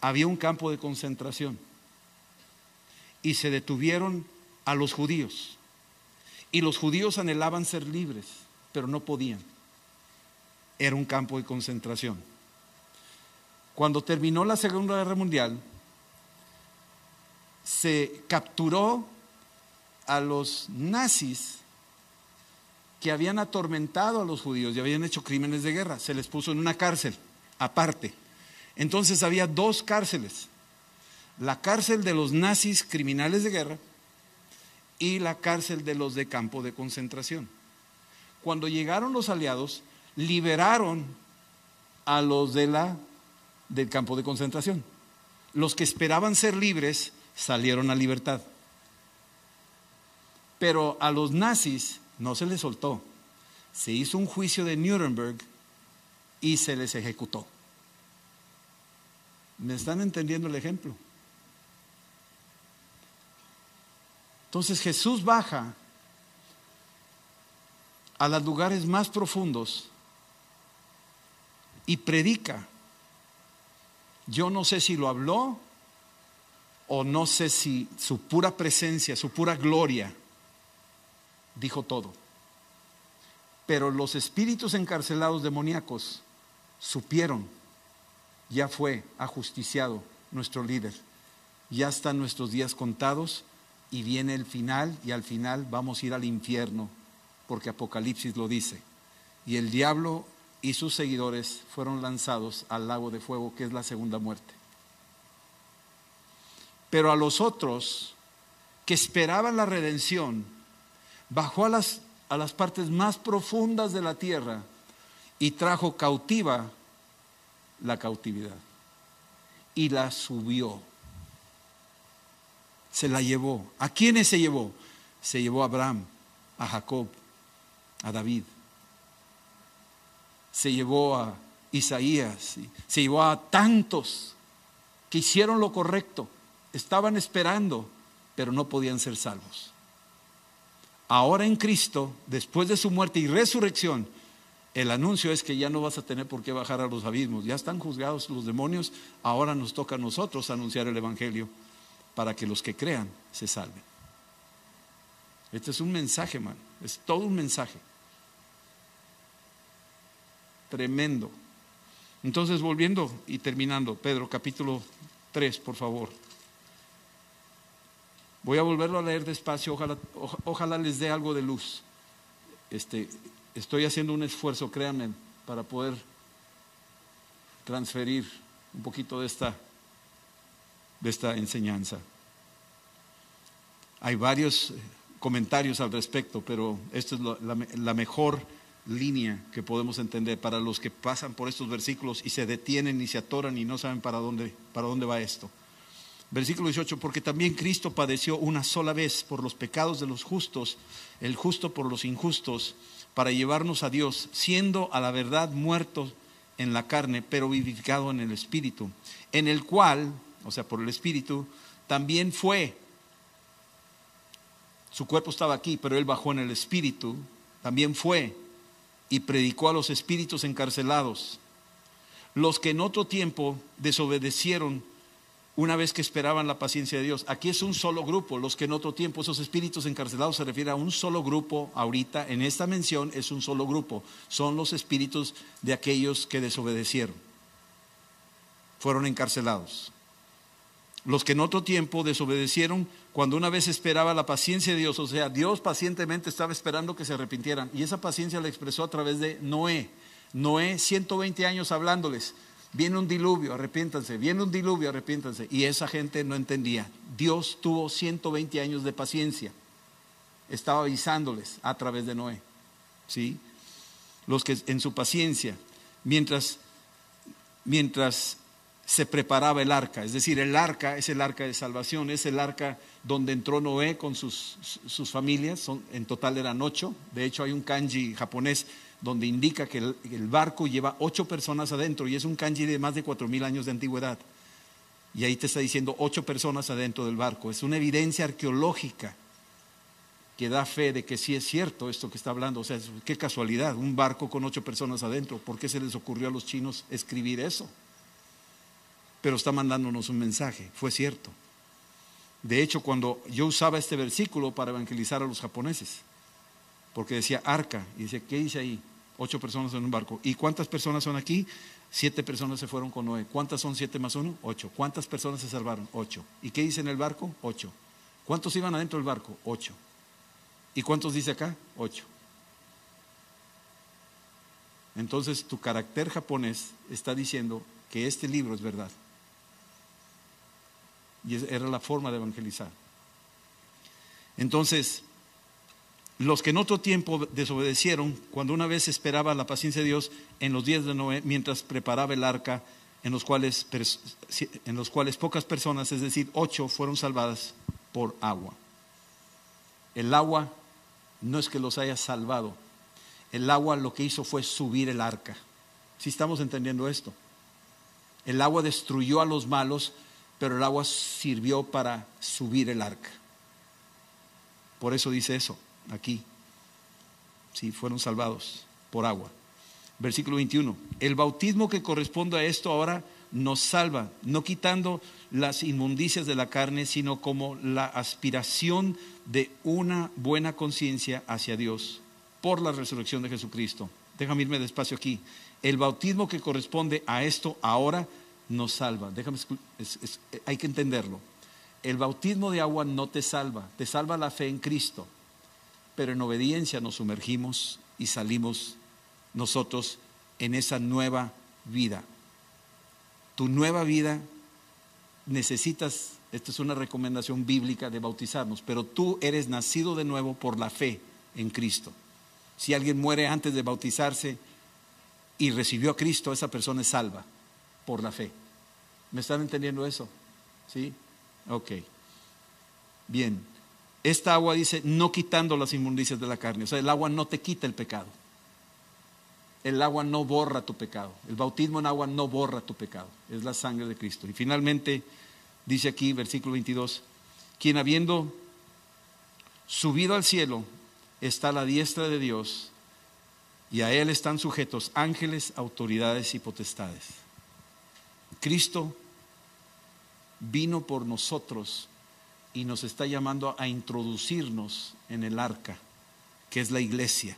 había un campo de concentración y se detuvieron a los judíos. Y los judíos anhelaban ser libres, pero no podían. Era un campo de concentración. Cuando terminó la Segunda Guerra Mundial, se capturó a los nazis que habían atormentado a los judíos y habían hecho crímenes de guerra. Se les puso en una cárcel aparte. Entonces había dos cárceles: la cárcel de los nazis criminales de guerra y la cárcel de los de campo de concentración. Cuando llegaron los aliados, liberaron a los del campo de concentración. Los que esperaban ser libres salieron a libertad, pero a los nazis no se les soltó. Se hizo un juicio de Nuremberg y se les ejecutó. ¿Me están entendiendo el ejemplo? Entonces Jesús baja a los lugares más profundos y predica. Yo no sé si lo habló o no sé si su pura presencia, su pura gloria dijo todo. Pero los espíritus encarcelados demoníacos supieron: ya fue ajusticiado nuestro líder, ya están nuestros días contados y viene el final, y al final vamos a ir al infierno, porque Apocalipsis lo dice. Y el diablo y sus seguidores fueron lanzados al lago de fuego, que es la segunda muerte. Pero a los otros que esperaban la redención, bajó a las partes más profundas de la tierra y trajo cautiva la cautividad y la subió, se la llevó. ¿A quiénes se llevó? Se llevó a Abraham, a Jacob, a David, se llevó a Isaías, se llevó a tantos que hicieron lo correcto, estaban esperando, pero no podían ser salvos. Ahora en Cristo, después de su muerte y resurrección, el anuncio es que ya no vas a tener por qué bajar a los abismos. Ya están juzgados los demonios, ahora nos toca a nosotros anunciar el evangelio para que los que crean se salven. Este es un mensaje, man, es todo un mensaje tremendo. Entonces, volviendo y terminando, Pedro capítulo 3, por favor. Voy a volverlo a leer despacio, ojalá les dé algo de luz. Estoy haciendo un esfuerzo, créanme, para poder transferir un poquito de esta enseñanza. Hay varios comentarios al respecto, pero esta es la mejor línea que podemos entender para los que pasan por estos versículos y se detienen y se atoran y no saben para dónde va esto. Versículo 18, porque también Cristo padeció una sola vez por los pecados de los justos, el justo por los injustos, para llevarnos a Dios, siendo a la verdad muerto en la carne, pero vivificado en el Espíritu, en el cual, o sea, por el Espíritu, también fue, su cuerpo estaba aquí, pero Él bajó en el Espíritu, también fue y predicó a los espíritus encarcelados, los que en otro tiempo desobedecieron, una vez que esperaban la paciencia de Dios. Aquí es un solo grupo, los que en otro tiempo, esos espíritus encarcelados, se refiere a un solo grupo. Ahorita en esta mención es un solo grupo, son los espíritus de aquellos que desobedecieron, fueron encarcelados. Los que en otro tiempo desobedecieron, cuando una vez esperaba la paciencia de Dios, o sea, Dios pacientemente estaba esperando que se arrepintieran, y esa paciencia la expresó a través de Noé. 120 años hablándoles. Viene un diluvio, arrepiéntanse. Viene un diluvio, arrepiéntanse. Y esa gente no entendía. Dios tuvo 120 años de paciencia. Estaba avisándoles a través de Noé, ¿sí? Los que en su paciencia, mientras se preparaba el arca, es decir, el arca es el arca de salvación, es el arca donde entró Noé con sus familias, en total eran 8, de hecho hay un kanji japonés donde indica que el barco lleva 8 personas adentro, y es un kanji de más de 4,000 años de antigüedad, y ahí te está diciendo 8 personas adentro del barco. Es una evidencia arqueológica que da fe de que sí es cierto esto que está hablando. O sea, qué casualidad, un barco con 8 personas adentro. ¿Por qué se les ocurrió a los chinos escribir eso? Pero está mandándonos un mensaje, fue cierto. De hecho, cuando yo usaba este versículo para evangelizar a los japoneses, porque decía arca, y decía, ¿qué dice ahí? 8 personas en un barco. ¿Y cuántas personas son aquí? 7 personas se fueron con Noé. ¿Cuántas son 7 más 1? 8. ¿Cuántas personas se salvaron? 8. ¿Y qué dice en el barco? 8. ¿Cuántos iban adentro del barco? 8. ¿Y cuántos dice acá? 8. Entonces tu carácter japonés está diciendo que este libro es verdad. Y era la forma de evangelizar. Entonces, los que en otro tiempo desobedecieron, cuando una vez esperaba la paciencia de Dios, en los días de Noé, mientras preparaba el arca, en los cuales pocas personas, es decir, 8, fueron salvadas por agua. El agua no es que los haya salvado. El agua lo que hizo fue subir el arca. Si estamos entendiendo esto. El agua destruyó a los malos, pero el agua sirvió para subir el arca. Por eso dice eso aquí. Sí, fueron salvados por agua. Versículo 21. El bautismo que corresponde a esto ahora nos salva, no quitando las inmundicias de la carne, sino como la aspiración de una buena conciencia hacia Dios por la resurrección de Jesucristo. Déjame irme despacio aquí. El bautismo que corresponde a esto ahora nos salva. Déjame, hay que entenderlo. El bautismo de agua no te salva, te salva la fe en Cristo, pero en obediencia nos sumergimos y salimos nosotros en esa nueva vida. Tu nueva vida necesitas, esta es una recomendación bíblica de bautizarnos, pero tú eres nacido de nuevo por la fe en Cristo. Si alguien muere antes de bautizarse y recibió a Cristo, esa persona es salva por la fe. ¿Me están entendiendo eso? ¿Sí? Ok. Bien. Esta agua dice, no quitando las inmundicias de la carne. O sea, el agua no te quita el pecado. El agua no borra tu pecado. El bautismo en agua no borra tu pecado. Es la sangre de Cristo. Y finalmente, dice aquí, versículo 22, quien habiendo subido al cielo, está a la diestra de Dios, y a Él están sujetos ángeles, autoridades y potestades. Cristo vino por nosotros y nos está llamando a introducirnos en el arca, que es la iglesia,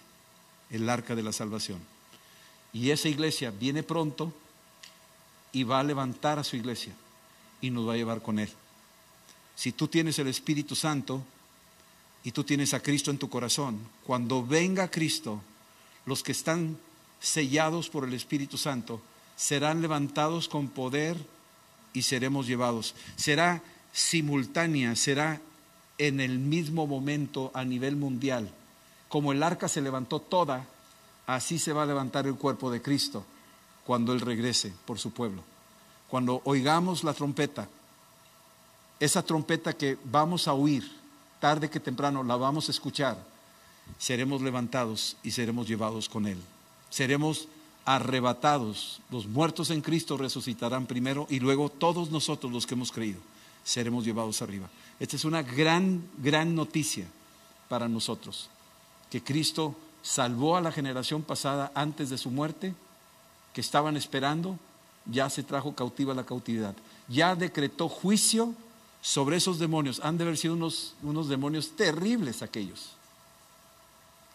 el arca de la salvación. Y esa iglesia viene pronto y va a levantar a su iglesia y nos va a llevar con Él. Si tú tienes el Espíritu Santo y tú tienes a Cristo en tu corazón, cuando venga Cristo, los que están sellados por el Espíritu Santo serán levantados con poder y seremos llevados. Será simultánea, será en el mismo momento a nivel mundial. Como el arca se levantó toda, así se va a levantar el cuerpo de Cristo cuando Él regrese por su pueblo. Cuando oigamos la trompeta, esa trompeta que vamos a oír, tarde que temprano la vamos a escuchar, seremos levantados y seremos llevados con Él. Seremos arrebatados. Los muertos en Cristo resucitarán primero y luego todos nosotros los que hemos creído seremos llevados arriba. Esta es una gran, gran noticia para nosotros, que Cristo salvó a la generación pasada antes de su muerte, que estaban esperando, ya se trajo cautiva la cautividad, ya decretó juicio sobre esos demonios. Han de haber sido unos demonios terribles aquellos,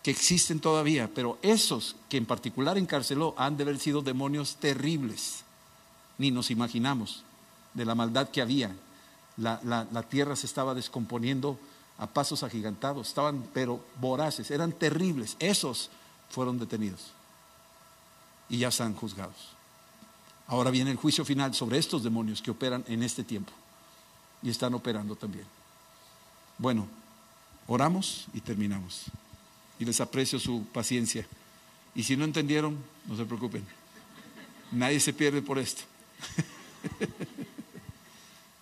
que existen todavía, pero esos que en particular encarceló, han de haber sido demonios terribles, ni nos imaginamos, de la maldad que había. La tierra se estaba descomponiendo a pasos agigantados, estaban pero voraces, eran terribles. Esos fueron detenidos y ya están juzgados. Ahora viene el juicio final sobre estos demonios que operan en este tiempo y están operando también. Bueno, oramos y terminamos. Y les aprecio su paciencia. Y si no entendieron, no se preocupen. Nadie se pierde por esto.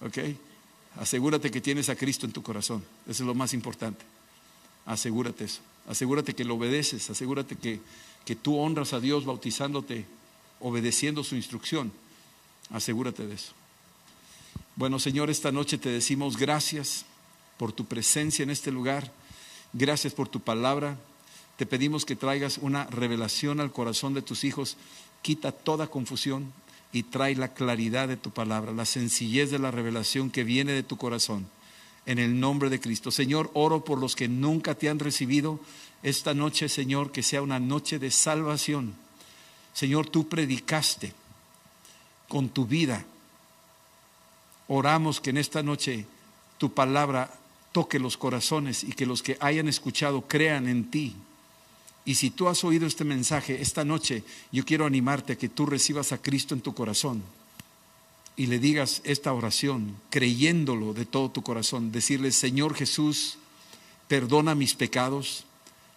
¿Ok? Asegúrate que tienes a Cristo en tu corazón. Eso es lo más importante. Asegúrate eso. Asegúrate que lo obedeces. Asegúrate que tú honras a Dios bautizándote, obedeciendo su instrucción. Asegúrate de eso. Bueno, Señor, esta noche te decimos gracias por tu presencia en este lugar. Gracias por tu palabra. Te pedimos que traigas una revelación al corazón de tus hijos. Quita toda confusión y trae la claridad de tu palabra, la sencillez de la revelación que viene de tu corazón. En el nombre de Cristo. Señor, oro por los que nunca te han recibido. Esta noche, Señor, que sea una noche de salvación. Señor, tú predicaste con tu vida. Oramos que en esta noche tu palabra toque los corazones y que los que hayan escuchado crean en ti. Y si tú has oído este mensaje esta noche, yo quiero animarte a que tú recibas a Cristo en tu corazón y le digas esta oración, creyéndolo de todo tu corazón. Decirle: Señor Jesús, perdona mis pecados,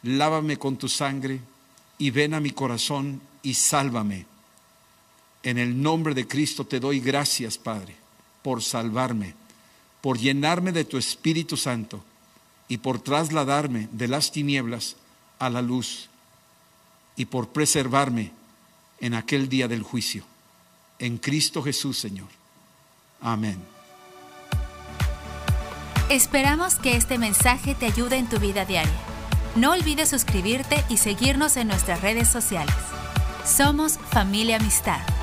lávame con tu sangre y ven a mi corazón y sálvame. En el nombre de Cristo te doy gracias, Padre, por salvarme, por llenarme de tu Espíritu Santo y por trasladarme de las tinieblas a la luz y por preservarme en aquel día del juicio. En Cristo Jesús, Señor. Amén. Esperamos que este mensaje te ayude en tu vida diaria. No olvides suscribirte y seguirnos en nuestras redes sociales. Somos Familia Amistad.